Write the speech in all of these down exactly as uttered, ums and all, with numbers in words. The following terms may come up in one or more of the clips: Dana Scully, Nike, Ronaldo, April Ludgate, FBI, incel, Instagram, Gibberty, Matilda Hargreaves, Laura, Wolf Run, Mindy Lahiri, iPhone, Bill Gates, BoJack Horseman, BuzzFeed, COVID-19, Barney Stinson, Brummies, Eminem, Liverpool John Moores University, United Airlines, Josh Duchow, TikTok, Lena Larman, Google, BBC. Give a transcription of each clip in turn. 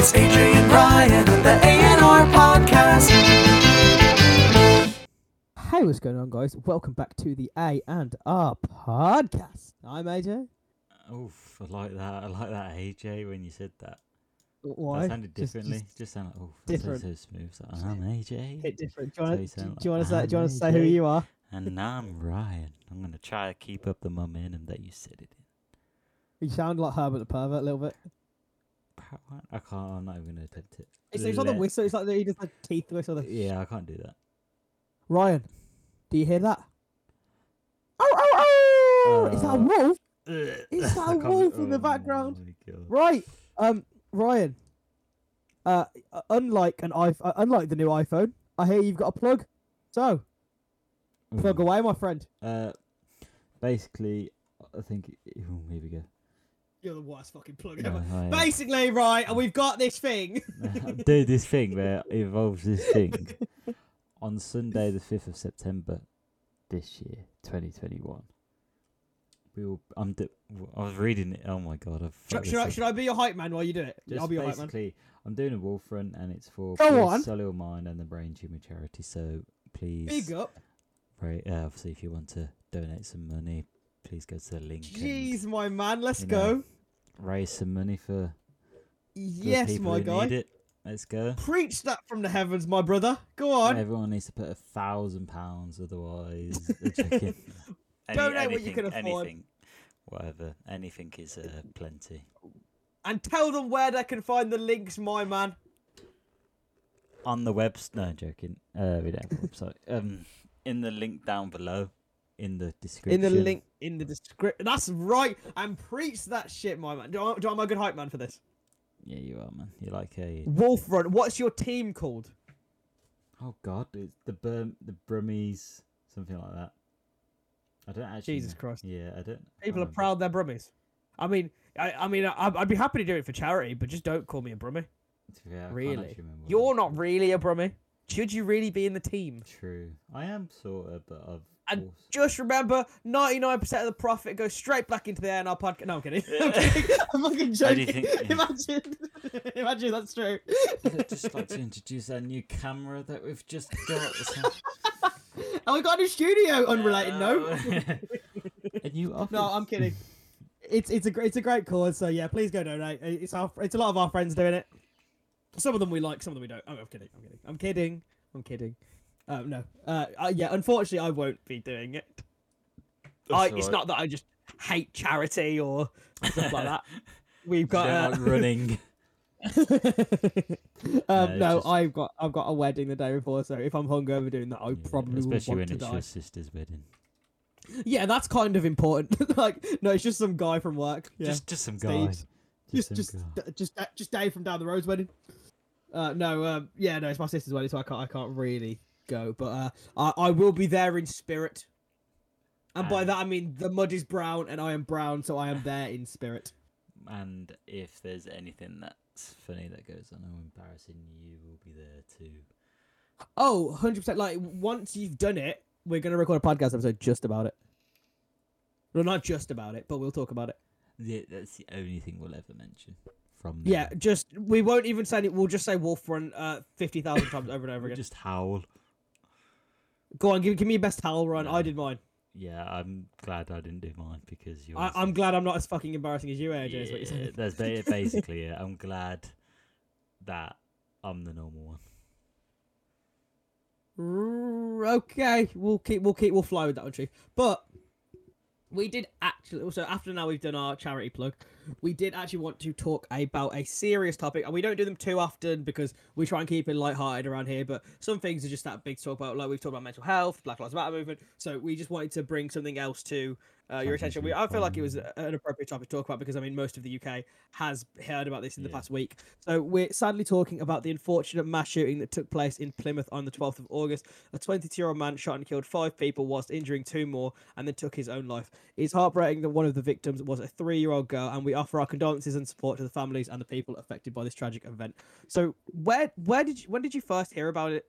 It's A J and Ryan with the A and R Podcast. Hey, what's going on, guys? Welcome back to the A and R Podcast. I'm A J. Oof, I like that. I like that A J when you said that. Why? That sounded differently. Just, just, just sound like, oof, different. That's so smooth. So I'm A J. Bit different. Do you want so like, to say, do you want to say who you are? And I'm Ryan. I'm going to try to keep up the momentum that you said it in. You sound like Herbert the Pervert a little bit. I can't. I'm not even going to attempt it. It's, it's like the whistle. It's like the, he does like teeth whistle. The... Yeah, I can't do that. Ryan, do you hear that? Oh, oh, oh! Uh, is that a wolf? Uh, is that a wolf in the background? Oh, right, um, Ryan. Uh, unlike an iPhone, uh, unlike the new iPhone, I hear you've got a plug. So, mm. plug away, my friend. Uh, basically, I think. Oh, here we go. You're the worst fucking plug ever. No, no, Basically, yeah. Right, and we've got this thing. Do this thing where it involves this thing. On Sunday, the fifth of September this year, twenty twenty-one. We will. I'm. Do, I was reading it. Oh my god! I've should, should, I, should I be your hype man while you do it? Just I'll be your hype man. Basically, I'm doing a Wolf Run, and it's for Soluble Mind and the Brain Tumor Charity. So please, big up. Right, uh, obviously, if you want to donate some money. Please go to the link. Jeez, and, my man, let's go. Know, raise some money for yes, the people my who guy. Need it. Let's go. Preach that from the heavens, my brother. Go on. Everyone needs to put a thousand pounds, otherwise. Any, Don't know anything, what you can afford. Anything, whatever, anything is uh, plenty. And tell them where they can find the links, my man. On the website. No, I'm joking. Uh, we don't have a website. Um, in the link down below. In the description. In the link, in the description. That's right. And preach that shit, my man. Do I, do I, am I a good hype man for this? Yeah, you are, man. You're like a... Wolf Run. What's your team called? Oh, God. It's the Bur- the Brummies. Something like that. I don't actually... Jesus Christ. Yeah, I don't... People I are proud they're Brummies. I mean, I, I mean, I, I'd be happy to do it for charity, but just don't call me a Brummie. Yeah, I really? You're not really a Brummie. Should you really be in the team? True. I am sort of, but I've... And just remember, ninety-nine percent of the profit goes straight back into the A and R podcast. No, I'm kidding. I'm, kidding. I'm fucking joking. Think, yeah. Imagine. Imagine that's true. I'd just like to introduce our new camera that we've just got. And we've got a new studio, unrelated, no? A new office. No, I'm kidding. It's it's a, it's a great cause, so yeah, please go donate. It's our, it's a lot of our friends doing it. Some of them we like, some of them we don't. Oh, I'm kidding. I'm kidding. I'm kidding. I'm kidding. Um, no, uh, uh, yeah. Unfortunately, I won't be doing it. I, it's right. Not that I just hate charity or stuff like that. We've got uh... like running. um, no, no just... I've got I've got a wedding the day before, so if I'm hungover doing that, I yeah, probably will want to die. Especially when it's your sister's wedding. Yeah, that's kind of important. Like, no, it's just some guy from work. Yeah. Just, just some guy. Just, just, just, guy. D- just, just Dave from down the road's wedding. Uh, no, um, yeah, no, it's my sister's wedding, so I can't, I can't really. Go, but uh, I, I will be there in spirit, and, and by that I mean the mud is brown and I am brown, so I am there in spirit. And if there's anything that's funny that goes on or embarrassing, you will be there too. Oh, one hundred percent. Like, once you've done it, we're going to record a podcast episode just about it. Well, not just about it, but we'll talk about it. Yeah, that's the only thing we'll ever mention. From yeah, there. Just we won't even say it, we'll just say Wolf Run uh, fifty thousand times over and over again. Just howl. Go on, give, give me your best howl, Ryan. Yeah. I did mine. Yeah, I'm glad I didn't do mine because you're... I, I'm glad I'm not as fucking embarrassing as you, A J, yeah, is what you're saying. That's basically it. I'm glad that I'm the normal one. Okay, we'll keep, we'll keep, we'll fly with that one, Chief. But we did actually... Also, after now we've done our charity plug, we did actually want to talk about a serious topic. And we don't do them too often because we try and keep it lighthearted around here. But some things are just that big to talk about. Like, we've talked about mental health, Black Lives Matter movement. So we just wanted to bring something else to uh, your attention. We, I feel like it was an appropriate topic to talk about because, I mean, most of the U K has heard about this in the yeah. past week. So we're sadly talking about the unfortunate mass shooting that took place in Plymouth on the twelfth of August. A twenty-two-year-old man shot and killed five people whilst injuring two more and then took his own life. It's heartbreaking that one of the victims was a three-year-old girl, and we offer our condolences and support to the families and the people affected by this tragic event. So where where did you when did you first hear about it?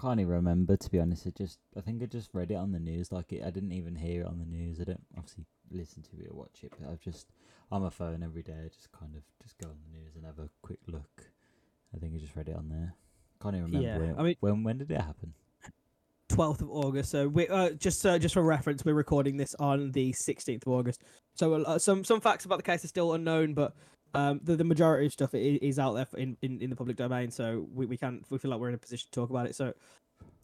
can't even remember, to be honest. It just, I think I just read it on the news. Like, it, I didn't even hear it on the news. I don't obviously listen to it or watch it, but I've just, on my phone every day, I just kind of just go on the news and have a quick look. I think I just read it on there. Can't even remember. Yeah, when, I mean, when when did it happen? twelfth of August. So we uh, just uh, just for reference, we're recording this on the sixteenth of August. So uh, some some facts about the case are still unknown, but um, the, the majority of stuff is, is out there in, in, in the public domain. So we we can we feel like we're in a position to talk about it. So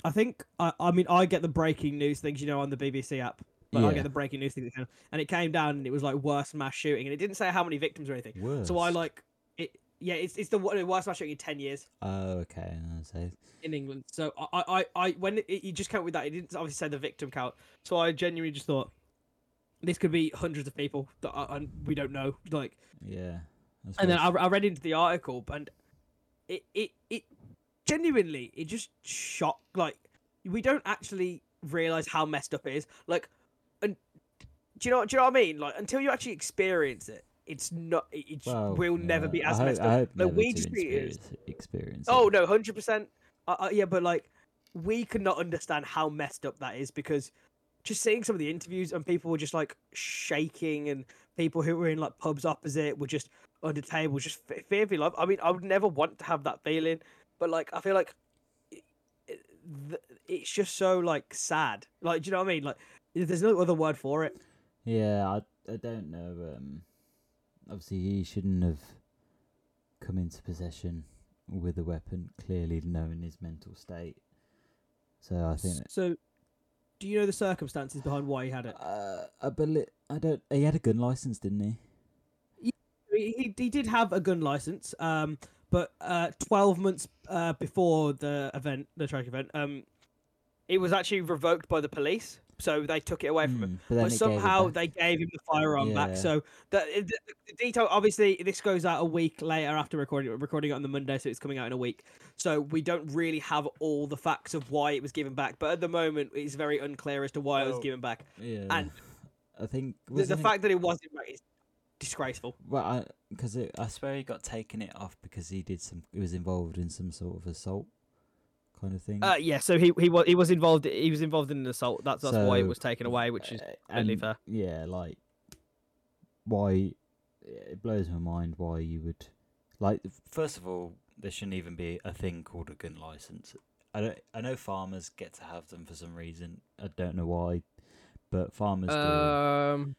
I think I I mean I get the breaking news things, you know, on the B B C app. But yeah. I get the breaking news thing, and it came down, and it was like worst mass shooting, and it didn't say how many victims or anything. Worst. So I like it. Yeah, it's it's the worst mass shooting in ten years. Oh, okay. So in England, so I, I, I when it, you just came up with that, it didn't obviously say the victim count. So I genuinely just thought this could be hundreds of people that I, I, we don't know. Like, yeah. That's and then I, I read into the article, and it, it it genuinely it just shocked. Like, we don't actually realize how messed up it is. Like, and do you know do you know what I mean? Like, until you actually experience it. It's not. It well, will yeah. never be as I messed hope, up. I hope like, never we just experience, experience. Oh it. no, hundred uh, percent. Yeah, but like, we could not understand how messed up that is, because just seeing some of the interviews and people were just like shaking, and people who were in like pubs opposite were just under tables, just fearful. F- I mean, I would never want to have that feeling, but like, I feel like it, it, it's just so like sad. Like, do you know what I mean? Like, there's no other word for it. Yeah, I I don't know. Um... Obviously, he shouldn't have come into possession with a weapon, clearly knowing his mental state. So I think. So, do you know the circumstances behind why he had it? Uh, I believe I don't. He had a gun license, didn't he? He he, he did have a gun license. Um, but uh, twelve months uh before the event, the tragic event, um, it was actually revoked by the police. So they took it away from him, mm, but, but somehow gave they gave him the firearm yeah. back. So the, the, the detail, obviously, this goes out a week later after recording. We're recording it on the Monday, so it's coming out in a week. So we don't really have all the facts of why it was given back, but at the moment, it's very unclear as to why oh, it was given back. Yeah, and I think the, the it... fact that it wasn't back is disgraceful. Well, because I, I swear he got taken it off because he did some. He was involved in some sort of assault. Kind of thing. Uh, yeah, so he he was he was involved he was involved in an assault. That's that's so, why it was taken away, which is only fair. Yeah, like why it blows my mind why you would like. First of all, there shouldn't even be a thing called a gun license. I don't. I know farmers get to have them for some reason. I don't know why, but farmers um,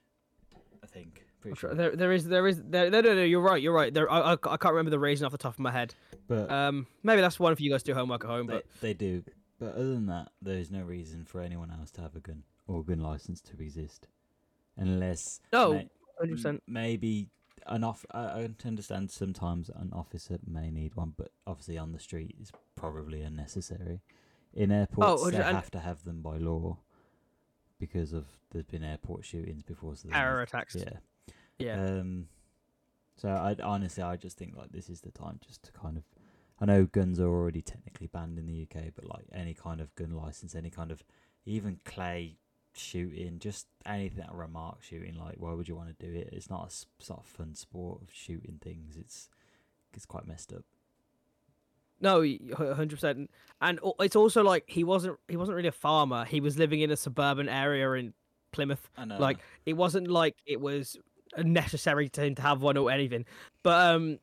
do. I think. Pretty sure. There there is there is there no no no. You're right. You're right. There I I can't remember the reason off the top of my head. But um, maybe that's one for you guys to do homework at home. They, but they do. But other than that, there's no reason for anyone else to have a gun or a gun license to exist, unless no, ma- one hundred percent. Maybe an off. I, I understand sometimes an officer may need one, but obviously on the street is probably unnecessary. In airports, oh, they and... have to have them by law because of there's been airport shootings before. So terror attacks. Yeah. Yeah. Um. So I honestly, I just think like this is the time just to kind of. I know guns are already technically banned in the U K, but like any kind of gun license, any kind of even clay shooting, just anything that remark shooting, like why would you want to do it? It's not a, it's not a fun sport of shooting things. It's it's quite messed up. No, one hundred percent. And it's also like he wasn't he wasn't really a farmer. He was living in a suburban area in Plymouth. I know. Like it wasn't like it was necessary to him to have one or anything. But um,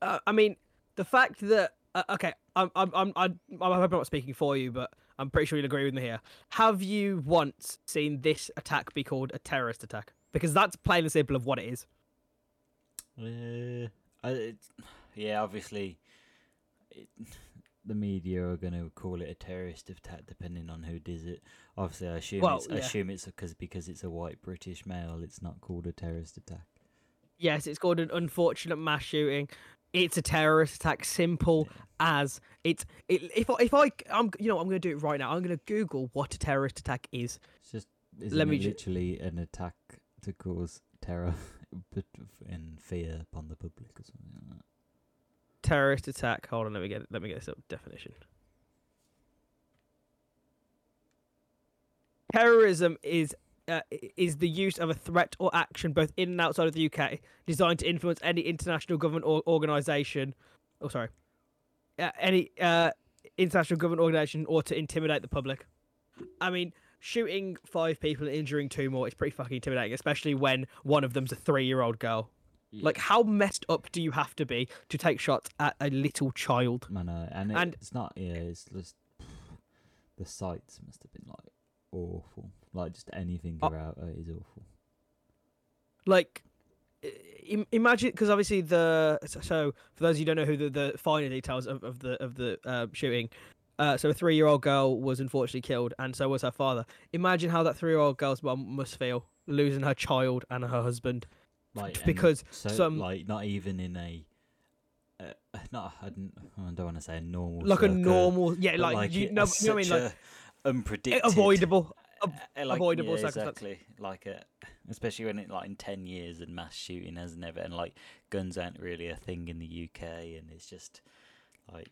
uh, I mean. The fact that uh, okay, I'm I'm I'm I'm I'm not speaking for you, but I'm pretty sure you'll agree with me here. Have you once seen this attack be called a terrorist attack? Because that's plain and simple of what it is. Uh, I, it, yeah, obviously, it, the media are going to call it a terrorist attack depending on who does it. Obviously, I assume well, it's, yeah. I assume it's because because it's a white British male, it's not called a terrorist attack. Yes, it's called an unfortunate mass shooting. It's a terrorist attack, simple yeah. as it's. It, if I, if I, I'm, you know, I'm going to do it right now. I'm going to Google what a terrorist attack is. It's just isn't Let me it literally an attack to cause terror and fear upon the public or something like that. Terrorist attack. Hold on, let me get let me get this up. Definition. Terrorism is. Uh, is the use of a threat or action both in and outside of the U K designed to influence any international government or organisation, oh sorry, uh, any uh, international government organisation or to intimidate the public. I mean, shooting five people and injuring two more is pretty fucking intimidating, especially when one of them's a three-year-old girl. Yeah. Like, how messed up do you have to be to take shots at a little child? I know, and, it, and it's not, yeah, it's just, pff, the sights must have been, like, awful. Like, just anything uh, about it is awful. Like, imagine, because obviously the, so for those of you who don't know who the, the finer details of, of the of the uh, shooting, uh, so a three-year-old girl was unfortunately killed, and so was her father. Imagine how that three-year-old girl's mum must feel, losing her child and her husband. Like, because so, some like not even in a uh, not I don't, I don't want to say a normal like circle, a normal yeah like, like you, it, no, you know what I mean like unpredictable avoidable ab- like, avoidable yeah, circumstances exactly. Like a, especially when it like in ten years and mass shooting hasn't ever and like guns aren't really a thing in the U K and it's just like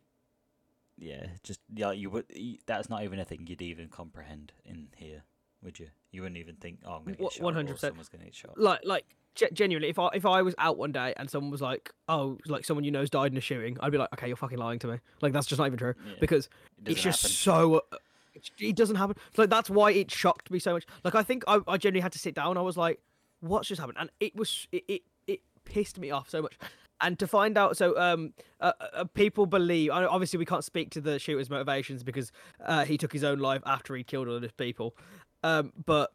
yeah just yeah you would that's not even a thing you'd even comprehend in here would you you wouldn't even think oh I'm gonna get shot one hundred percent or someone's gonna get shot like like. Genuinely, if I if I was out one day and someone was like, "Oh, like someone you know's died in a shooting," I'd be like, "Okay, you're fucking lying to me. Like that's just not even true." Yeah. Because it it's just happen. so uh, it, it doesn't happen. Like that's why it shocked me so much. Like I think I, I genuinely had to sit down. I was like, "What's just happened?" And it was it it, it pissed me off so much. And to find out, so um, uh, uh, people believe. Obviously, we can't speak to the shooter's motivations because uh, he took his own life after he killed all those people. Um, but.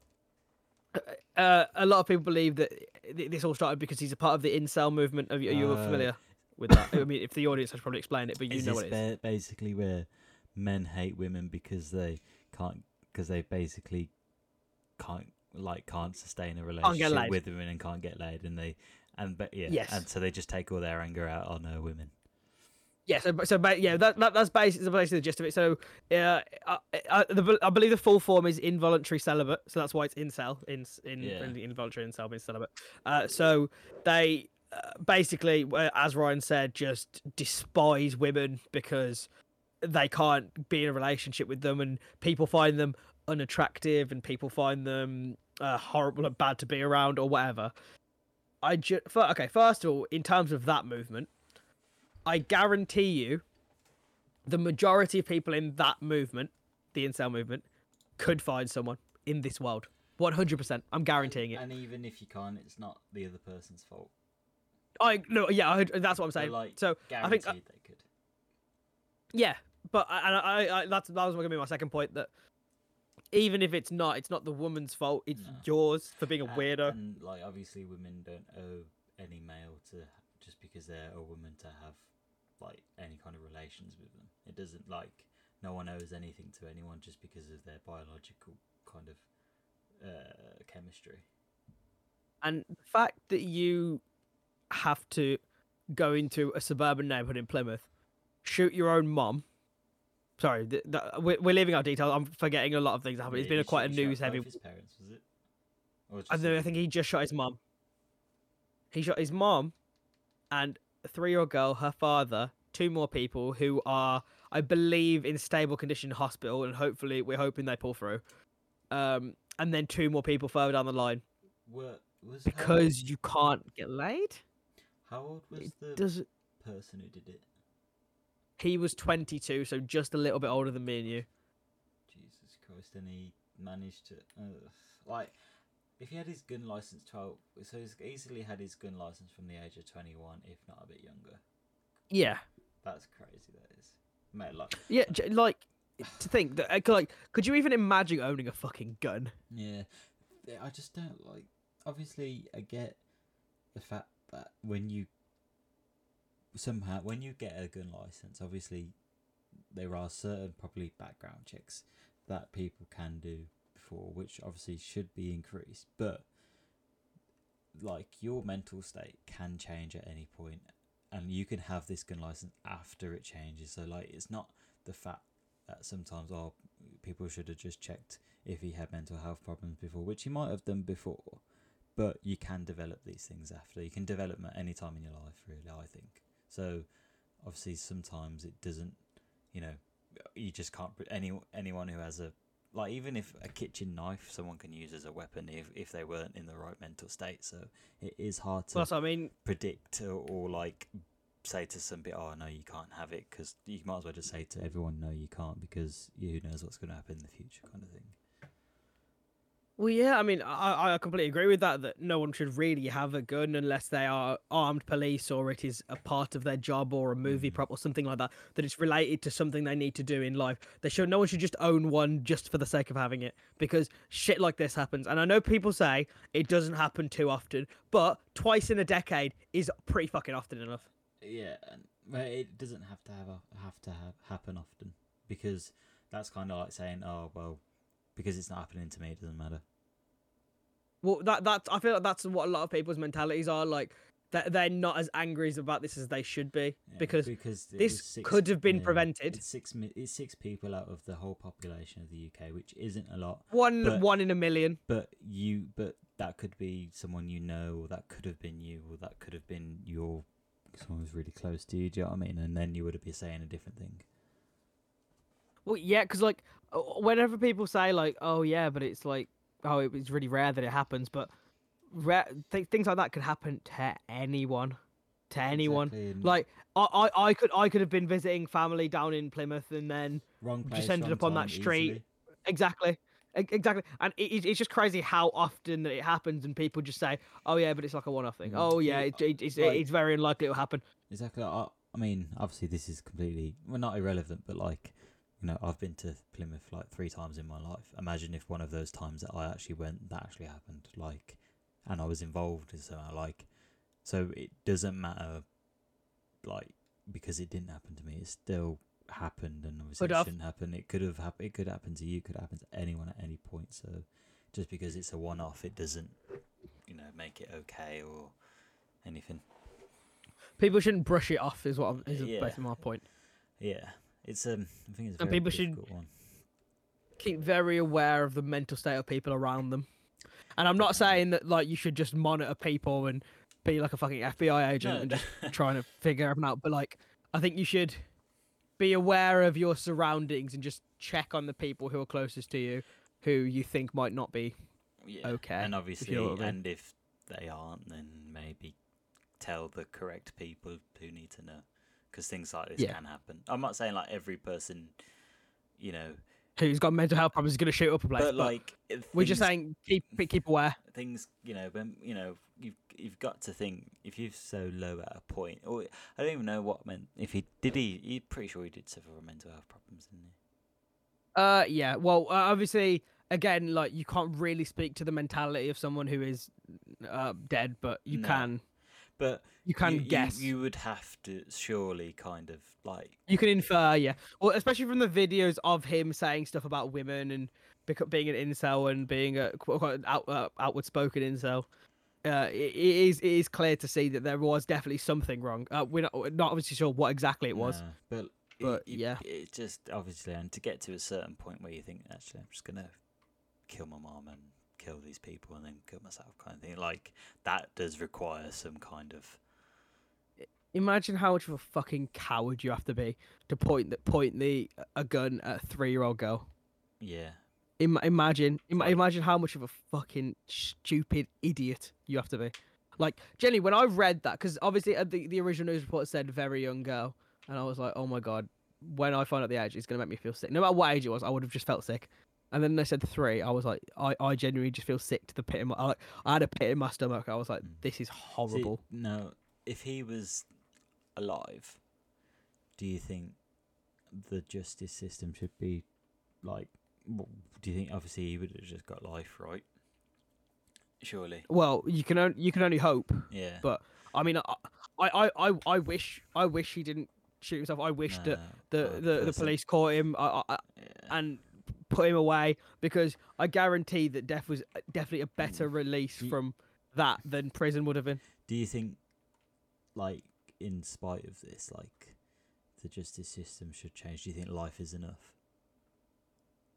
Uh, a lot of people believe that this all started because he's a part of the incel movement. Are you, are you uh, familiar with that? I mean, if the audience, I should probably explain it, but you know what it is. Ba- basically where men hate women because they can't, because they basically can't, like, can't sustain a relationship with women and can't get laid, and they, and but yeah, yes. And so they just take all their anger out on uh, women. Yeah, so, so yeah, that, that that's basically the gist of it. So, yeah, uh, I, I, the, I believe the full form is involuntary celibate, so that's why it's incel, in in, yeah. in involuntary incel means celibate. Uh, so they uh, basically, as Ryan said, just despise women because they can't be in a relationship with them, and people find them unattractive, and people find them uh, horrible and bad to be around, or whatever. I ju- okay, first of all, in terms of that movement. I guarantee you the majority of people in that movement, the incel movement, could find someone in this world. one hundred percent. I'm guaranteeing it. And even if you can't, it's not the other person's fault. I no, yeah, I, that's what I'm saying. Like, so I think uh, they could. Yeah, but and I, I, I that's that was going to be my second point that even if it's not, it's not the woman's fault. It's no. yours for being a and, weirdo. And like obviously, women don't owe any male to just because they're a woman to have. Like any kind of relations with them, it doesn't like no one owes anything to anyone just because of their biological kind of uh, chemistry. And the fact that you have to go into a suburban neighborhood in Plymouth, shoot your own mum. Sorry, th- th- we're, we're leaving out details. I'm forgetting a lot of things that happened. Yeah, it's been a quite a news heavy. His parents, was it? Or just I, don't know, I think he just shot his mum. He shot his mum, and. A three-year-old girl, her father, two more people who are, I believe, in stable condition hospital, and hopefully we're hoping they pull through. Um, and then two more people further down the line. Were, was because you can't get laid. How old was the Does... person who did it? He was twenty-two, so just a little bit older than me and you. Jesus Christ! And he managed to uh, like. If he had his gun license twelve, so he's easily had his gun license from the age of twenty-one, if not a bit younger. Yeah, that's crazy. That is, mate. Like, yeah, like to think that, like, could you even imagine owning a fucking gun? Yeah, I just don't like. Obviously, I get the fact that when you somehow when you get a gun license, obviously there are certain probably background checks that people can do. For, which obviously should be increased, but like your mental state can change at any point, and you can have this gun license after it changes. So like, it's not the fact that sometimes oh, people should have just checked if he had mental health problems before, which he might have done before, but you can develop these things after. You can develop them at any time in your life, really, I think. So obviously, sometimes it doesn't. You know, you just can't. Any anyone who has a Like, even if a kitchen knife, someone can use as a weapon if, if they weren't in the right mental state. So it is hard to well, so, I mean, predict or, or, like, say to some people, oh, no, you can't have it, because you might as well just say to everyone, no, you can't, because who knows what's going to happen in the future kind of thing. Well, yeah, I mean, I, I completely agree with that, that no one should really have a gun unless they are armed police or it is a part of their job or a movie prop or something like that, that it's related to something they need to do in life. They should, no one should just own one just for the sake of having it, because shit like this happens. And I know people say it doesn't happen too often, but twice in a decade is pretty fucking often enough. Yeah, it doesn't have to have, have to have happen often, because that's kind of like saying, oh, well, because it's not happening to me, it doesn't matter. Well, that that's I feel like that's what a lot of people's mentalities are like. That they're not as angry about this as they should be, yeah, because, because this six, could have been yeah, prevented. It's six, it's six people out of the whole population of the U K, which isn't a lot. One but, one in a million. But you, but that could be someone you know, or that could have been you, or that could have been your someone who's really close to you. Do you know what I mean? And then you would have been saying a different thing. Well, yeah, because like whenever people say like, oh yeah, but it's like, oh, it's really rare that it happens, but rare, th- things like that could happen to anyone, to anyone. Exactly. Like I, I, I could, I could have been visiting family down in Plymouth and then wrong place, just ended up on that street. Easily. Exactly, e- exactly. And it, it's just crazy how often that it happens, and people just say, oh yeah, but it's like a one-off thing. Mm-hmm. Oh yeah, it, it, it's like, it's very unlikely it'll happen. Exactly. I, I mean, obviously this is completely, well, not irrelevant, but like. You know, I've been to Plymouth like three times in my life. Imagine if one of those times that I actually went, that actually happened, like, and I was involved in somehow, like, so it doesn't matter, like, because it didn't happen to me. It still happened, and obviously it shouldn't happen. It could have happened. It could happen to you. It could happen to anyone at any point. So just because it's a one-off, it doesn't, you know, make it okay or anything. People shouldn't brush it off. Is what is yeah. basically my point. Yeah. It's um, I think it's a very and people difficult should one. Keep very aware of the mental state of people around them. And I'm not saying that like you should just monitor people and be like a fucking F B I agent no. and just trying to figure everyone out. But like, I think you should be aware of your surroundings and just check on the people who are closest to you, who you think might not be yeah. okay. And obviously, if you know what I mean. And if they aren't, then maybe tell the correct people who need to know. Because things like this yeah. can happen. I'm not saying like every person, you know, who's got mental health problems is going to shoot up a place. But, but like, things, we're just saying keep keep aware. Things, you know, when you know you've you've got to think if you're so low at a point, or I don't even know what meant. If he did, he you're pretty sure he did suffer from mental health problems, didn't he? Uh, yeah. Well, uh, obviously, again, like you can't really speak to the mentality of someone who is uh, dead, but you no. can. But you can you, guess. You, you would have to surely kind of like. You can infer, yeah. Well, especially from the videos of him saying stuff about women and being an incel and being a quite out, uh, outward spoken incel. Uh, it, it is it is clear to see that there was definitely something wrong. Uh, we're not, we're not obviously sure what exactly it was. No, but but it, yeah, it's just obviously, and to get to a certain point where you think actually I'm just gonna kill my mom and. Kill these people and then kill myself kind of thing, like that does require some kind of imagine how much of a fucking coward you have to be to point that point the a gun at a three-year-old girl. Yeah, Im- imagine im- imagine how much of a fucking stupid idiot you have to be. Like generally when I read that, because obviously the, the original news report said very young girl, and I was like, oh my god, when I find out the age it's gonna make me feel sick. No matter what age it was, I would have just felt sick. And then they said three. I was like, I, I genuinely just feel sick to the pit. In my, I, like, I had a pit in my stomach. I was like, this is horrible. See, no, if he was alive, do you think the justice system should be like? Do you think obviously he would have just got life, right? Surely. Well, you can on, you can only hope. Yeah. But I mean, I I, I, I wish I wish he didn't shoot himself. I wish no, that the the, the, the police caught him. I, I, yeah. And. Put him away, because I guarantee that death was definitely a better release you, from that than prison would have been. Do you think, like, in spite of this, like, the justice system should change? Do you think life is enough?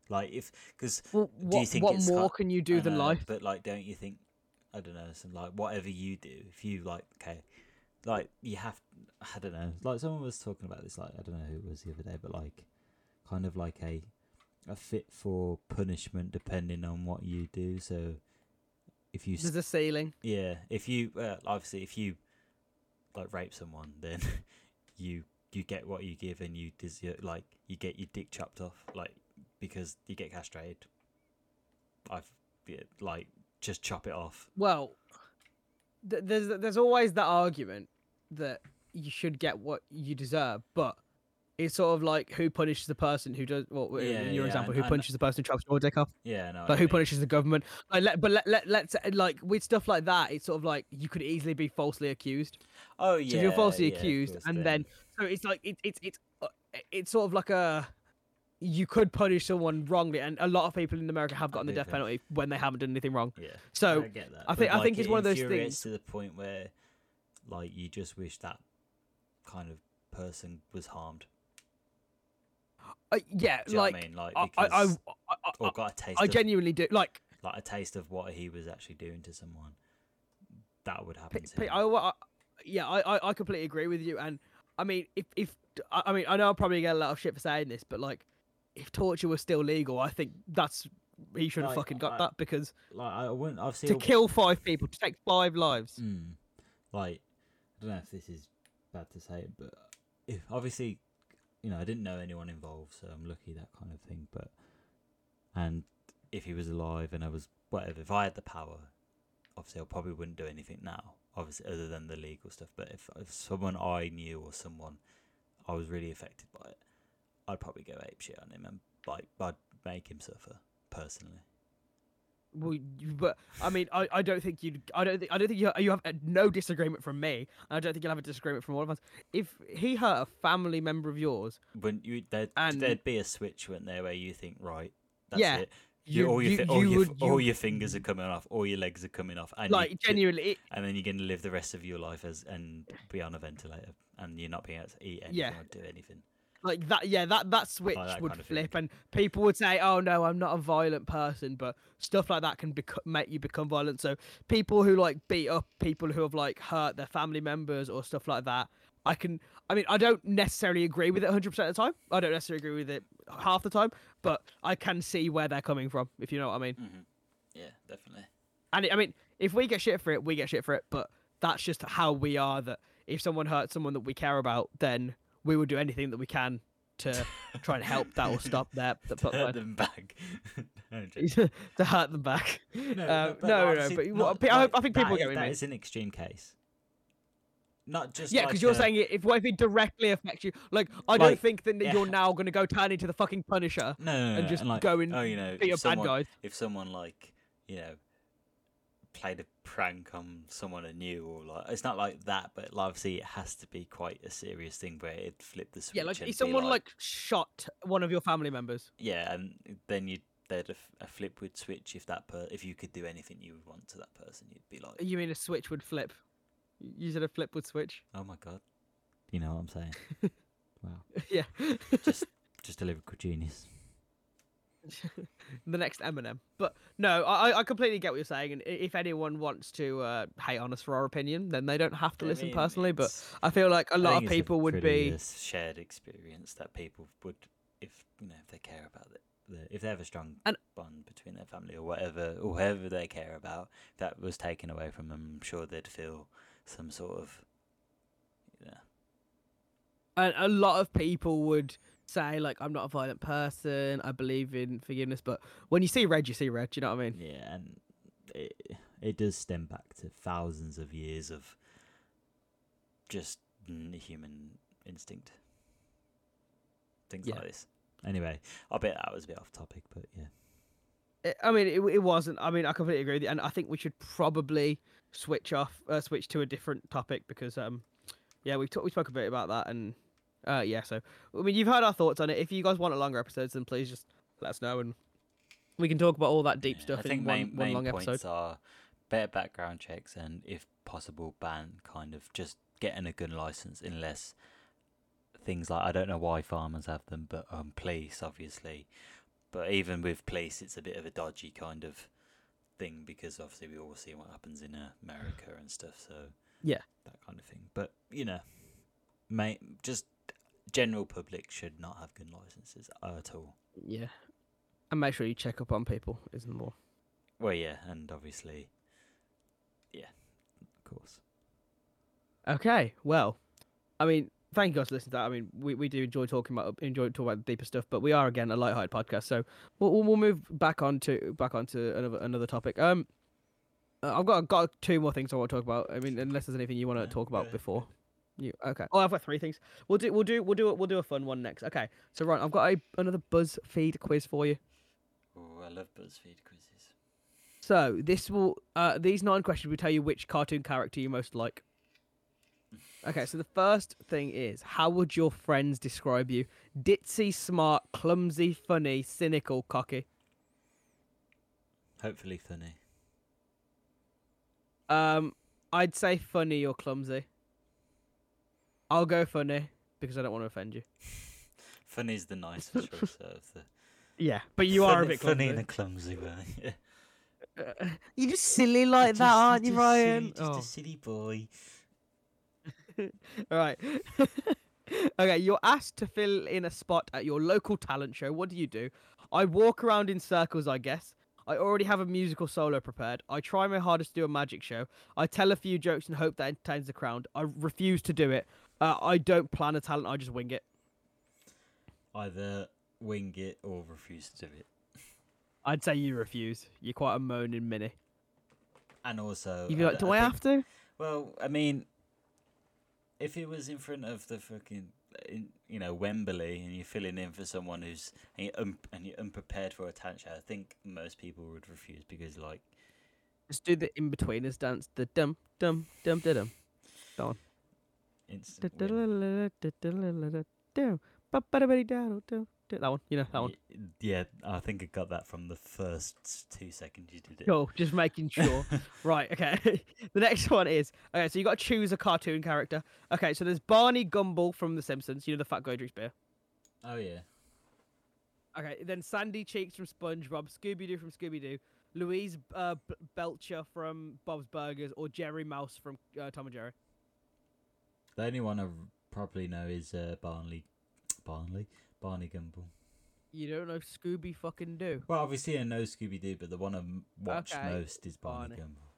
Like, if because well, do you think what it's more ca- can you do I than know, life? But like, don't you think? I don't know. Some, like, whatever you do, if you like, okay, like you have. I don't know. Like someone was talking about this. Like I don't know who it was the other day, but like, kind of like a. A fit for punishment depending on what you do. So if you there's a ceiling. Yeah, if you uh, obviously if you like rape someone, then you you get what you give, and you deserve, like you get your dick chopped off, like, because you get castrated. I've like just chop it off. Well, th- there's there's always that argument that you should get what you deserve, but it's sort of like who punishes the person who does. Well, yeah, in your yeah, example, and, who punishes and, the person who chops your dick off? Yeah, no. Like who mean. punishes the government? Like, let, but let, let let's like with stuff like that, it's sort of like you could easily be falsely accused. Oh yeah. So if you're falsely yeah, accused, and yeah. then so it's like it's it's it's it's sort of like a. You could punish someone wrongly, and a lot of people in America have gotten the death penalty when they haven't done anything wrong. Yeah, so I get that. I think like, I think it's it one of those things to the point where, like, you just wish that kind of person was harmed. Uh, yeah, do you like, know what I mean, like, because, I, I, I, I, or got a taste. I of, genuinely do, like, like a taste of what he was actually doing to someone. That would happen. P- to P- him. I, I, yeah, I, I completely agree with you, and I mean, if if I mean, I know I'll probably get a lot of shit for saying this, but like. If torture was still legal, I think that's he should have like, fucking got I, that because like I wouldn't. I've seen to a... kill five people to take five lives. Mm. Like I don't know if this is bad to say, but if obviously you know I didn't know anyone involved, so I'm lucky that kind of thing. But and if he was alive and I was whatever, if I had the power, obviously I probably wouldn't do anything now, obviously other than the legal stuff. But if, if someone I knew or someone I was really affected by it. I'd probably go apeshit on him and like I'd make him suffer personally. Well, but I mean, I, I don't think you'd. I don't think I don't think you you have uh, no disagreement from me, and I don't think you'll have a disagreement from all of us. If he hurt a family member of yours, wouldn't you? There'd, and, there'd be a switch, wouldn't there, where you think, right, that's yeah, it. You, you, all, your you, fi- all, you your, would, you, all your fingers are coming off, all your legs are coming off, and like you, genuinely, it, and then you're going to live the rest of your life as and be on a ventilator, and you're not being able to eat anything yeah. or do anything. Like that, yeah, that, that switch oh, that would kind of flip thing. And people would say, oh no, I'm not a violent person, but stuff like that can bec- make you become violent. So people who like beat up people who have like hurt their family members or stuff like that, I can, I mean, I don't necessarily agree with it one hundred percent of the time. I don't necessarily agree with it half the time, but I can see where they're coming from, if you know what I mean. Mm-hmm. Yeah, definitely. And it, I mean, if we get shit for it, we get shit for it, but that's just how we are, that if someone hurts someone that we care about, then... we will do anything that we can to try and help that or stop that. that to, hurt them back. no, to hurt them back. No, um, no, but no, no, but not, I, like, I think people get me. That is an extreme case. Not just yeah, because like you're a... saying it, if it directly affects you, like I like, don't think that yeah. you're now going to go turn into the fucking Punisher no, no, no, and just and like, go and oh, you know, be a bad guy. If someone like you know played a prank on someone anew or like it's not like that, but like, obviously it has to be quite a serious thing where it flipped the switch. Yeah, like if someone like, like shot one of your family members. Yeah, and then you there'd a, a flip would switch if that per if you could do anything you would want to that person, you'd be like. You mean a switch would flip? You said a flip would switch. Oh my god, you know what I'm saying? Wow. Yeah. just just a lyrical genius. The next Eminem. But no, I, I completely get what you're saying, and if anyone wants to uh, hate on us for our opinion, then they don't have to I listen mean, personally, but I feel like a lot of people would be a shared experience that people would, if you know, if they care about it, if they have a strong and... bond between their family or whatever or whoever they care about, if that was taken away from them, I'm sure they'd feel some sort of yeah. You know... and a lot of people would say like I'm not a violent person, I believe in forgiveness, but when you see red you see red, do you know what I mean? Yeah, and it it does stem back to thousands of years of just human instinct, things yeah. like this. Anyway, I bet that was a bit off topic, but yeah it, I mean it, it wasn't I mean I completely agree with you, and I think we should probably switch off uh, switch to a different topic because um yeah we talked we spoke a bit about that, and Uh, yeah, so, I mean, you've heard our thoughts on it. If you guys want a longer episode, then please just let us know, and we can talk about all that deep yeah, stuff I think in main, one, one main long points episode. Are better background checks and, if possible, ban kind of just getting a gun license unless things like, I don't know why farmers have them, but um, police, obviously. But even with police, it's a bit of a dodgy kind of thing because, obviously, we all see what happens in America and stuff, so yeah, that kind of thing. But, you know, mate, just... general public should not have gun licenses at all. Yeah, and make sure you check up on people, isn't more. Well, yeah, and obviously, yeah, of course. Okay, well, I mean, thank you guys for listening to that. I mean, we, we do enjoy talking about enjoy talking about the deeper stuff, but we are again a light-hearted podcast, so we'll we'll move back on to back onto another another topic. Um, I've got I've got two more things I want to talk about. I mean, unless there's anything you want to talk about before you okay. Oh, I've got three things. We'll do we'll do we'll do we'll do a fun one next. Okay, so Ryan, I've got a, another BuzzFeed quiz for you. Oh, I love BuzzFeed quizzes. So this will uh these nine questions will tell you which cartoon character you most like. Okay, so the first thing is, how would your friends describe you? Ditzy, smart, clumsy, funny, cynical, cocky. Hopefully funny. Um, I'd say funny or clumsy. I'll go funny because I don't want to offend you. Funny's the nicer choice out of the... Yeah, but you funny, are a bit clumsy. Funny in a clumsy way. uh, you're just silly like just, that, aren't you, Ryan? Silly, just oh. a silly boy. All right. Okay, you're asked to fill in a spot at your local talent show. What do you do? I walk around in circles, I guess. I already have a musical solo prepared. I try my hardest to do a magic show. I tell a few jokes and hope that entertains the crowd. I refuse to do it. Uh, I don't plan a talent. I just wing it. Either wing it or refuse to do it. I'd say you refuse. You're quite a moaning mini. And also... You'd be like, I, do I, I think, have to? Well, I mean... If it was in front of the fucking, you know, Wembley, and you're filling in for someone who's and you're, un- and you're unprepared for a talent show, I think most people would refuse because, like, just do the in-betweeners dance, the dum dum dum da dum. Go on. Instant win. That one, you know that one. Yeah, I think I got that from the first two seconds you did it. Cool, just making sure. Right, okay. The next one is, okay, so you got to choose a cartoon character. Okay, so there's Barney Gumble from The Simpsons. You know, the fat guy who drinks beer. Oh, yeah. Okay, then Sandy Cheeks from SpongeBob, Scooby-Doo from Scooby-Doo, Louise uh, B- Belcher from Bob's Burgers, or Jerry Mouse from uh, Tom and Jerry. The only one I probably know is uh, Barney. Barney? Barney Gumble. You don't know Scooby fucking Doo? Well, obviously I know Scooby Doo, but the one I watch okay. most is Barney, Barney Gumble.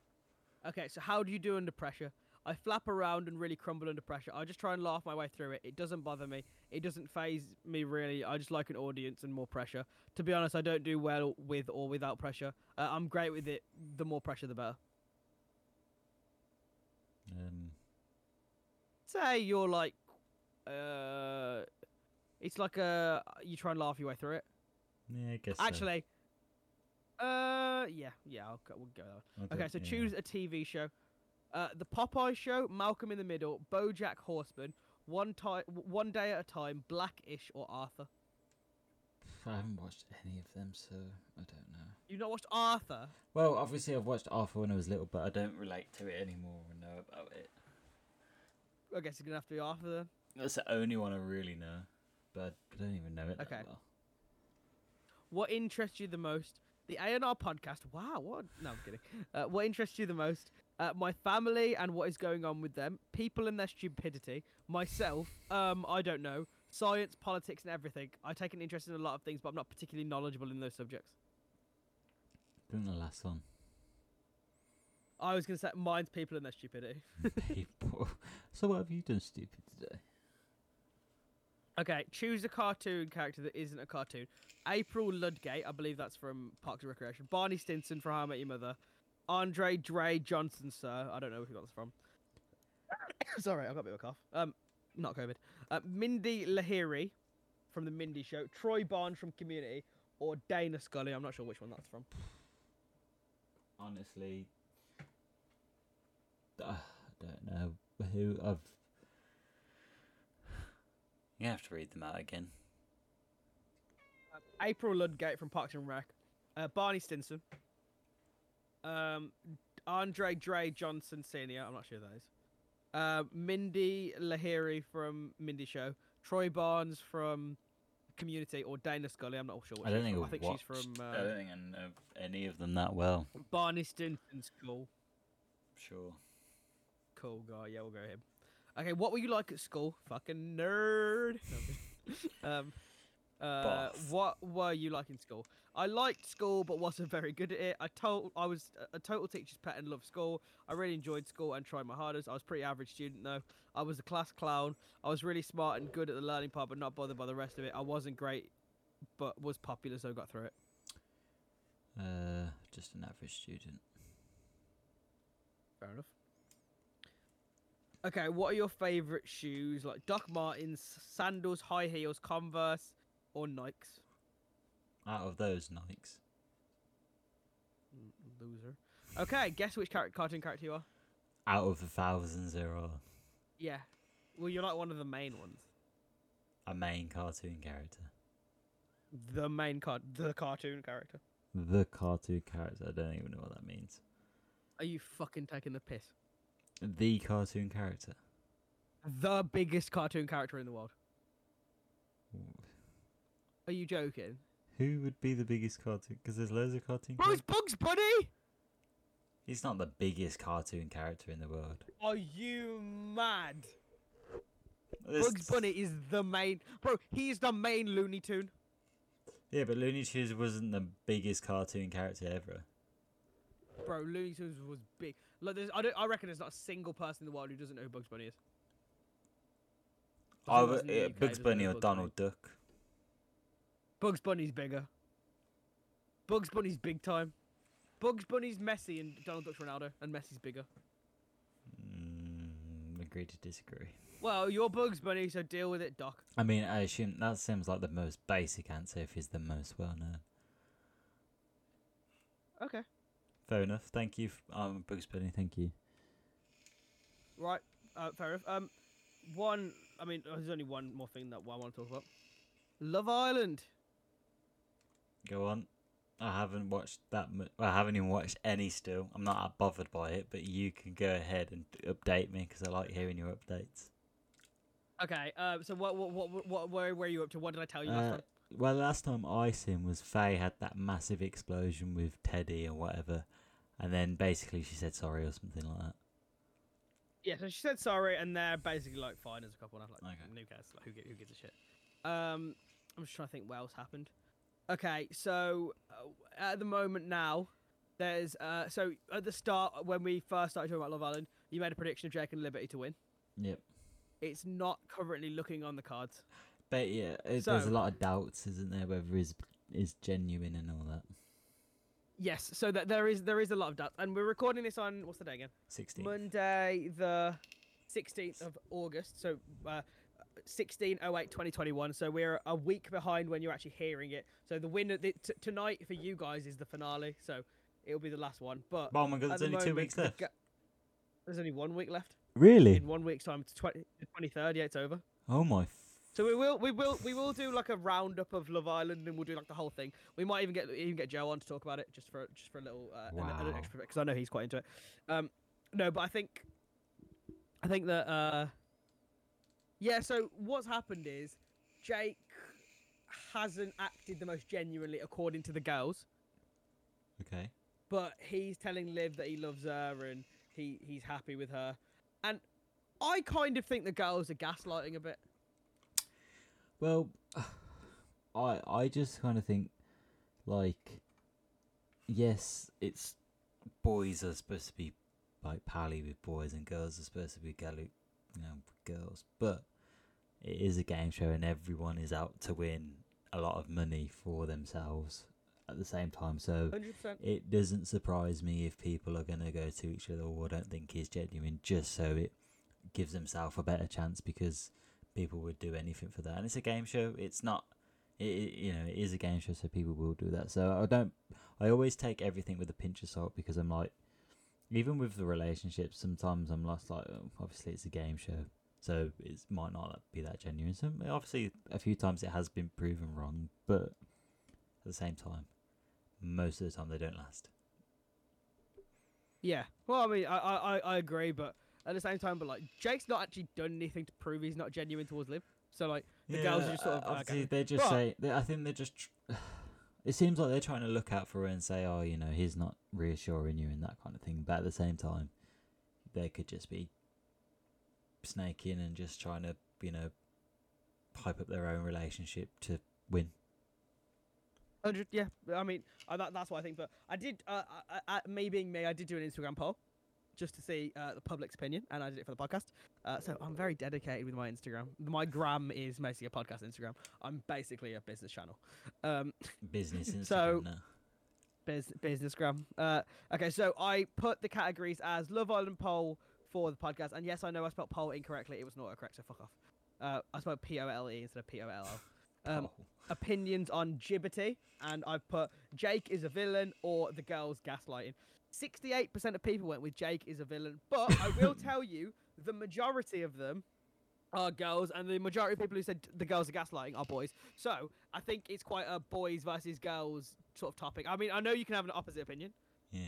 Okay, so how do you do under pressure? I flap around and really crumble under pressure. I just try and laugh my way through it. It doesn't bother me. It doesn't faze me, really. I just like an audience and more pressure. To be honest, I don't do well with or without pressure. Uh, I'm great with it. The more pressure, the better. Um. Say you're like... Uh... It's like uh you try and laugh your way through it. Yeah, I guess. Actually, so. uh, yeah, yeah, I'll go, we'll go that one. Okay, so yeah. Choose a T V show: uh, The Popeye Show, Malcolm in the Middle, BoJack Horseman, One Time, One Day at a Time, Black-ish, or Arthur. I haven't watched any of them, so I don't know. You've not watched Arthur? Well, obviously I've watched Arthur when I was little, but I don't relate to it anymore or know about it. I guess it's gonna have to be Arthur then. That's the only one I really know. But I don't even know it okay. that well. What interests you the most? The A and R podcast. Wow, what? No, I'm kidding. Uh, what interests you the most? Uh, my family and what is going on with them. People and their stupidity. Myself. Um, I don't know. Science, politics, and everything. I take an interest in a lot of things, but I'm not particularly knowledgeable in those subjects. Didn't the last one. I was going to say, mine's people and their stupidity. People. So what have you done stupid today? Okay, choose a cartoon character that isn't a cartoon. April Ludgate, I believe that's from Parks and Recreation. Barney Stinson from How I Met Your Mother. Andre Dre Johnson, sir. I don't know who got this from. Sorry, I got a bit of a cough. Um, not COVID. Uh, Mindy Lahiri from The Mindy Show. Troy Barnes from Community. Or Dana Scully. I'm not sure which one that's from. Honestly, I don't know who I've... You have to read them out again. Um, April Ludgate from Parks and Rec. Uh, Barney Stinson. Um, Andre Dre Johnson Senior. I'm not sure who that is. Uh, Mindy Lahiri from Mindy Show. Troy Barnes from Community. Or Dana Scully. I'm not sure what I don't she's think from. I think watched. she's from... Uh, I don't think I know any of them that well. Barney Stinson's cool. Sure. Cool guy. Yeah, we'll go him. Okay, what were you like at school? Fucking nerd. um, Uh, what were you like in school? I liked school, but wasn't very good at it. I told I was a total teacher's pet and loved school. I really enjoyed school and tried my hardest. I was a pretty average student though. I was a class clown. I was really smart and good at the learning part, but not bothered by the rest of it. I wasn't great, but was popular, so I got through it. Uh, just an average student. Fair enough. Okay, what are your favourite shoes? Like Doc Martens, sandals, high heels, Converse, or Nikes? Out of those, Nikes. Loser. Okay, guess which character, cartoon character you are. Out of the thousands there are. Yeah. Well, you're like one of the main ones. A main cartoon character. The main car, the cartoon character. The cartoon character. I don't even know what that means. Are you fucking taking the piss? The cartoon character. The biggest cartoon character in the world. Ooh. Are you joking? Who would be the biggest cartoon? Because there's loads of cartoon characters. Bro, it's Bugs Bunny! He's not the biggest cartoon character in the world. Are you mad? This... Bugs Bunny is the main... Bro, he's the main Looney Tune. Yeah, but Looney Tunes wasn't the biggest cartoon character ever. Bro, Looney Tunes was big. Like, there's, I don't. I reckon there's not a single person in the world who doesn't know who Bugs Bunny is. I would, yeah, U K, Bugs Bunny or Bugs Donald Bunny. Duck. Bugs Bunny's bigger. Bugs Bunny's big time. Bugs Bunny's Messi and Donald Duck's Ronaldo, and Messi's bigger. Mm, agree to disagree. Well, you're Bugs Bunny, so deal with it, Doc. I mean, I assume that seems like the most basic answer if he's the most well-known. Okay. Fair enough. Thank you. Um, Bugs Bunny, thank you. Right. Uh, fair enough. Um, one, I mean, there's only one more thing that I want to talk about. Love Island. Go on. I haven't watched that much. I haven't even watched any still. I'm not that bothered by it, but you can go ahead and update me because I like hearing your updates. Okay, uh, so what, what, what, what, where were you up to? What did I tell you last uh, time? Well, last time I seen was Faye had that massive explosion with Teddy or whatever, and then basically she said sorry or something like that. Yeah, so she said sorry, and they're basically like fine as a couple, and I'm like, okay. Who cares? Like, who, who gives a shit? Um, I'm just trying to think what else happened. Okay, so uh, at the moment now, there's uh, so at the start when we first started talking about Love Island, you made a prediction of Jake and Liberty to win. Yep. It's not currently looking on the cards. But yeah, it, so, there's a lot of doubts, isn't there, whether it's is genuine and all that. Yes, so that there is there is a lot of doubts, and we're recording this on what's the day again? Sixteenth. Monday the sixteenth of August. So uh, sixteen oh eight twenty twenty-one. So we're a week behind when you're actually hearing it. So the winner t- tonight for you guys is the finale. So it'll be the last one. But oh my god, there's the only moment, two weeks left. There's only one week left. Really? In one week's time, it's twenty the twenty-third. Yeah, it's over. Oh my. F- so we will, we will, we will do like a roundup of Love Island, and we'll do like the whole thing. We might even get even get Joe on to talk about it, just for just for a little, uh, wow. an, an extra bit, because I know he's quite into it. Um, no, but I think, I think that. Uh, Yeah, so what's happened is Jake hasn't acted the most genuinely according to the girls. Okay. But he's telling Liv that he loves her and he, he's happy with her. And I kind of think the girls are gaslighting a bit. Well, I I just kind of think, like, yes, it's boys are supposed to be, like, pally with boys and girls are supposed to be galley, you know, girls, but it is a game show and everyone is out to win a lot of money for themselves at the same time, so one hundred percent. It doesn't surprise me if people are going to go to each other or don't think is genuine just so it gives themselves a better chance, because people would do anything for that, and it's a game show. It's not it, you know it is a game show, so people will do that. So I don't I always take everything with a pinch of salt, because I'm like, even with the relationships, sometimes I'm lost, like, oh, obviously it's a game show, so it might not be that genuine. So obviously, a few times it has been proven wrong, but at the same time, most of the time they don't last. Yeah, well, I mean, I I, I agree, but at the same time, but like Jake's not actually done anything to prove he's not genuine towards Liv. So like the yeah, girls are just sort of uh, okay. They just but, say they, I think they're just. Tr- It seems like they're trying to look out for her and say, oh, you know, he's not reassuring you and that kind of thing. But at the same time, they could just be snaking and just trying to, you know, pipe up their own relationship to win. one hundred, yeah, I mean, uh, that, that's what I think. But I did, uh, uh, at May being May, I did do an Instagram poll just to see uh, the public's opinion, and I did it for the podcast. Uh, so I'm very dedicated with my Instagram. My gram is mostly a podcast Instagram. I'm basically a business channel. Um, business Instagram. So, no. biz- business gram. Uh, okay, so I put the categories as Love Island poll for the podcast. And yes, I know I spelled poll incorrectly. It was not correct, so fuck off. Uh, I spelled P O L E instead of P O L L. Um, oh. Opinions on Gibberty, and I've put Jake is a villain or the girls gaslighting. sixty-eight percent of people went with Jake is a villain, but I will tell you the majority of them are girls, and the majority of people who said the girls are gaslighting are boys. So I think it's quite a boys versus girls sort of topic. I mean, I know you can have an opposite opinion. Yeah.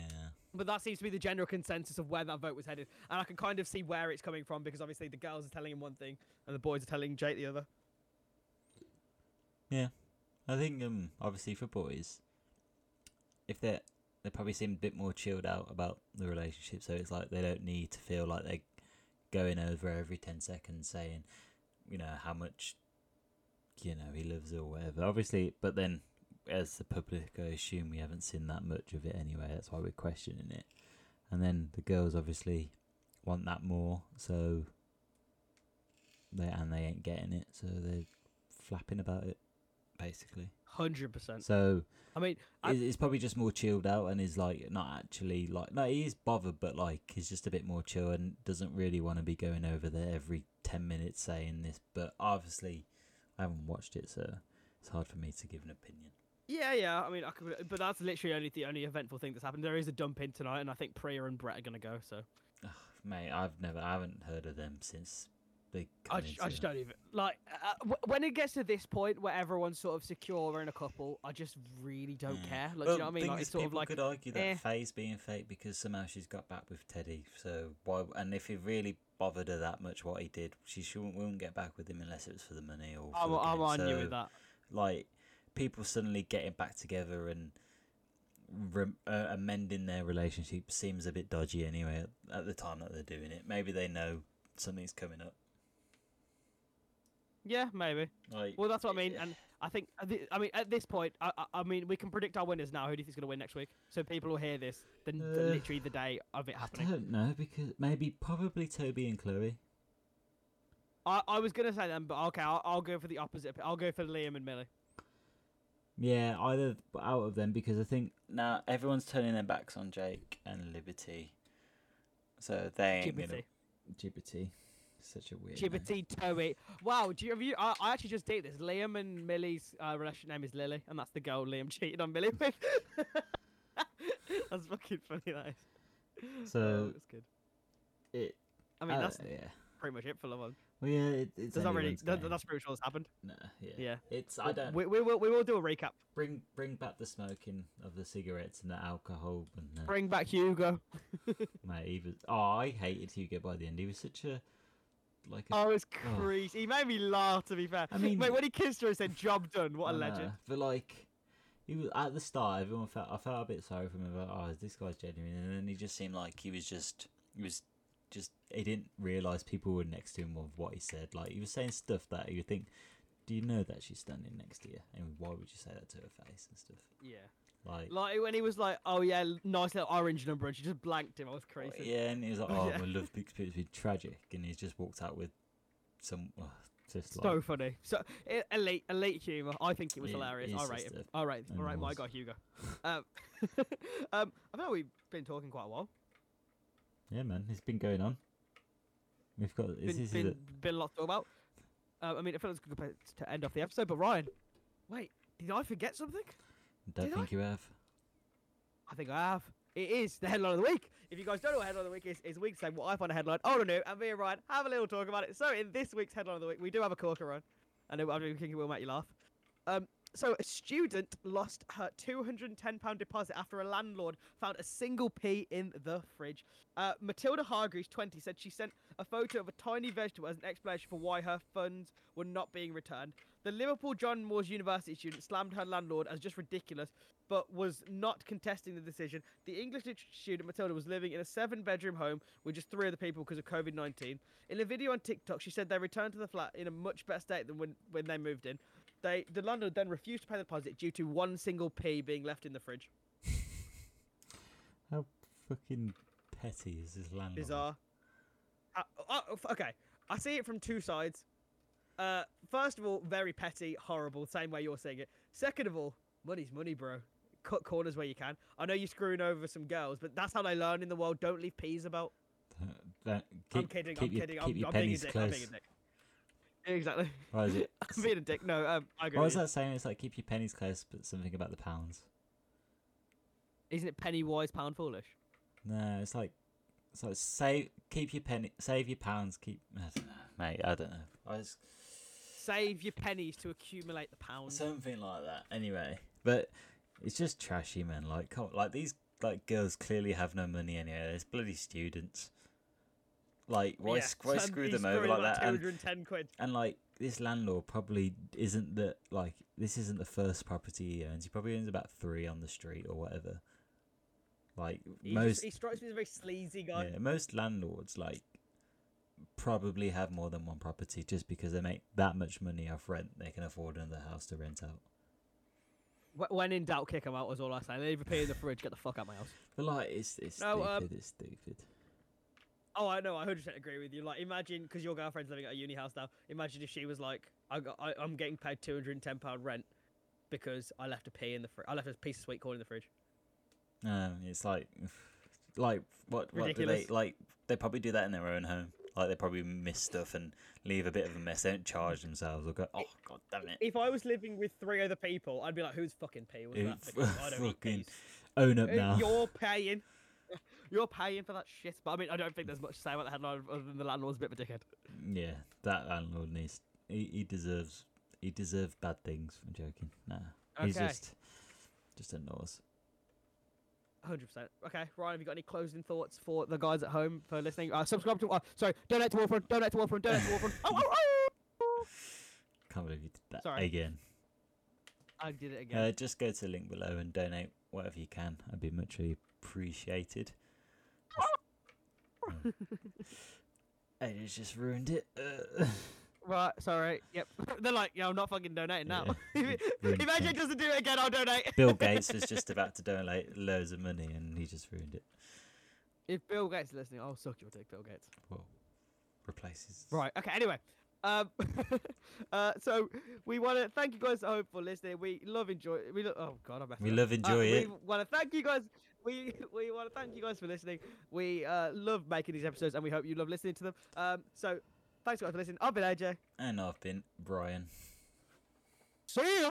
But that seems to be the general consensus of where that vote was headed, and I can kind of see where it's coming from, because obviously the girls are telling him one thing and the boys are telling Jake the other. Yeah, I think um obviously for boys, if they're they probably seem a bit more chilled out about the relationship, so it's like they don't need to feel like they're going over every ten seconds saying, you know, how much, you know, he loves or whatever. Obviously, but then as the public, I assume we haven't seen that much of it anyway. That's why we're questioning it. And then the girls obviously want that more, so they and they ain't getting it, so they're flapping about it. Basically, hundred percent. So I mean, I... it's probably just more chilled out, and is like not actually like no, he is bothered, but like he's just a bit more chill and doesn't really want to be going over there every ten minutes saying this. But obviously, I haven't watched it, so it's hard for me to give an opinion. Yeah, yeah. I mean, I could, but that's literally only the only eventful thing that's happened. There is a dump in tonight, and I think Priya and Brett are gonna go. So, oh, mate, I've never, I haven't heard of them since. I just, I just don't even like uh, w- when it gets to this point where everyone's sort of secure in a couple. I just really don't yeah. care. Like, well, you know what I mean? Like, it's sort people of like, could argue that eh. Faye's being fake because somehow she's got back with Teddy. So why? And if it really bothered her that much, what he did, she shouldn't wouldn't get back with him unless it was for the money or. I'm, I'm on so, you with that. Like people suddenly getting back together and re- uh, amending their relationship seems a bit dodgy anyway. At the time that they're doing it, maybe they know something's coming up. Yeah, maybe. Like, well, that's what I mean, yeah. And I think I mean at this point, I, I mean we can predict our winners now. Who do you think's going to win next week? So people will hear this then uh, literally the day of it happening. I don't know because maybe probably Toby and Chloe. I, I was going to say them, but okay, I'll, I'll go for the opposite. I'll go for Liam and Millie. Yeah, either out of them because I think now everyone's turning their backs on Jake and Liberty, so they ain't going to Liberty. Such a weird Gibberty Toey. Wow, do you have you? I, I actually just date this. Liam and Millie's uh, relationship name is Lily, and that's the girl Liam cheated on Millie with. That's fucking funny, that is. So it's oh, good. It. I mean, uh, that's yeah. pretty much it for Love Island. Well, yeah, it, it's. Does that really? That, that's pretty much all that's happened. No, yeah. Yeah. It's. I don't. We we will we will do a recap. Bring bring back the smoking of the cigarettes and the alcohol and. The... Bring back Hugo. Mate, he was. Oh, I hated Hugo by the end. He was such a. Like a, oh, it's crazy. Oh. He made me laugh. To be fair, I mean, Mate, when he kissed her, he said, "Job done." What a uh, legend! But like, he was at the start. Everyone felt I felt a bit sorry for him. About oh, this guy's genuine, and then he just seemed like he was just he was just he didn't realise people were next to him of what he said. Like he was saying stuff that you think, "Do you know that she's standing next to you? And why would you say that to her face and stuff?" Yeah. Like, like when he was like, oh yeah, nice little orange number, and she just blanked him. I was crazy. Yeah, and he was like, oh, yeah. My love experience was tragic, and he's just walked out with some. Oh, just so like... funny, so elite, elite humor. I think it was yeah, hilarious. All right, all right, all right. My God, Hugo. um, um, I know we've been talking quite a while. Yeah, man, it's been going on. We've got been is, is been, it... been a lot to talk about. Uh, I mean, I feel it's good to end off the episode, but Ryan, wait, did I forget something? Don't Did think I? you have. I think I have. It is the headline of the week. If you guys don't know what headline of the week is, it's a week saying what I find a headline. Oh no, no, and me and Ryan have a little talk about it. So in this week's headline of the week, we do have a corker on, and I'm thinking it will make you laugh. Um, so a student lost her two hundred ten pounds deposit after a landlord found a single pea in the fridge. Uh, Matilda Hargreaves, twenty, said she sent a photo of a tiny vegetable as an explanation for why her funds were not being returned. The Liverpool John Moores University student slammed her landlord as just ridiculous, but was not contesting the decision. The English literature student, Matilda, was living in a seven-bedroom home with just three other people because of covid nineteen. In a video on TikTok, she said they returned to the flat in a much better state than when, when they moved in. They the London then refused to pay the deposit due to one single pea being left in the fridge. How fucking petty is this landlord? Bizarre. Uh, oh, okay, I see it from two sides. Uh, first of all, very petty, horrible, same way you're saying it. Second of all, money's money, bro. Cut corners where you can. I know you're screwing over some girls, but that's how they learn in the world. Don't leave peas about. That, that, keep, I'm kidding. I'm your, kidding. I'm, I'm being a dick. Close. I'm being a dick. Exactly. Why is it? I'm being a dick. No, um, I agree. What was that saying? It's like keep your pennies close, but something about the pounds. Isn't it penny wise, pound foolish? No, it's like, it's like save, keep your penny, save your pounds, keep. I don't know, mate. I don't know. I just save your pennies to accumulate the pounds. Something like that. Anyway, but it's just trashy, man. Like, come on, like these like girls clearly have no money anyway. There's bloody students. Like, why, yeah, why so screw them over like that? And, quid. and like this landlord probably isn't the like this isn't the first property he owns. He probably owns about three on the street or whatever. Like he most, just, he strikes me as a very sleazy guy. Yeah, most landlords like probably have more than one property just because they make that much money off rent. They can afford another house to rent out. When in doubt, kick them out. Was all I say. Leave a pee in the fridge. Get the fuck out of my house. But like, it's it's no, stupid. Um, it's stupid. Oh, I know. I one hundred percent agree with you. Like, imagine, because your girlfriend's living at a uni house now. Imagine if she was like, I got, I, I'm getting paid two hundred ten pounds rent because I left a pea in the fridge. I left a piece of sweet corn in the fridge. Um, it's like, like what? Ridiculous. What do they, like, they probably do that in their own home. Like, they probably miss stuff and leave a bit of a mess. They don't charge themselves or go, oh, God damn it. If I was living with three other people, I'd be like, who's fucking pea? Was that? Because I don't eat peas. Own up now. You're paying. You're paying for that shit, but I mean, I don't think there's much to say about the headline other than the landlord's a bit of a dickhead. Yeah, that landlord needs. He, he deserves. He deserves bad things. I'm joking. Nah, okay. He's just, just annoys. Hundred percent. Okay, Ryan, have you got any closing thoughts for the guys at home for listening? Uh, subscribe to. Uh, sorry, donate to Wolf Run. Donate to Wolf Run. Donate to Wolf Run. Oh, oh, oh! Can't believe you did that sorry. again. I did it again. Uh, just go to the link below and donate whatever you can. I'd be much really appreciated. And it's just ruined it. Uh. Right, sorry. Yep. They're like, yeah, I'm not fucking donating yeah. now. Imagine it doesn't do it again, I'll donate. Bill Gates was just about to donate loads of money and he just ruined it. If Bill Gates is listening, I'll suck your dick, Bill Gates. Well, replaces. Right, okay, anyway. Um, uh, so we want to thank you guys at home for listening. We love enjoy. We lo- oh god, I'm we up. love enjoy uh, it. We want to thank you guys. We we want to thank you guys for listening. We uh, love making these episodes, and we hope you love listening to them. Um, so thanks guys for listening. I've been A J, and I've been Brian. See ya.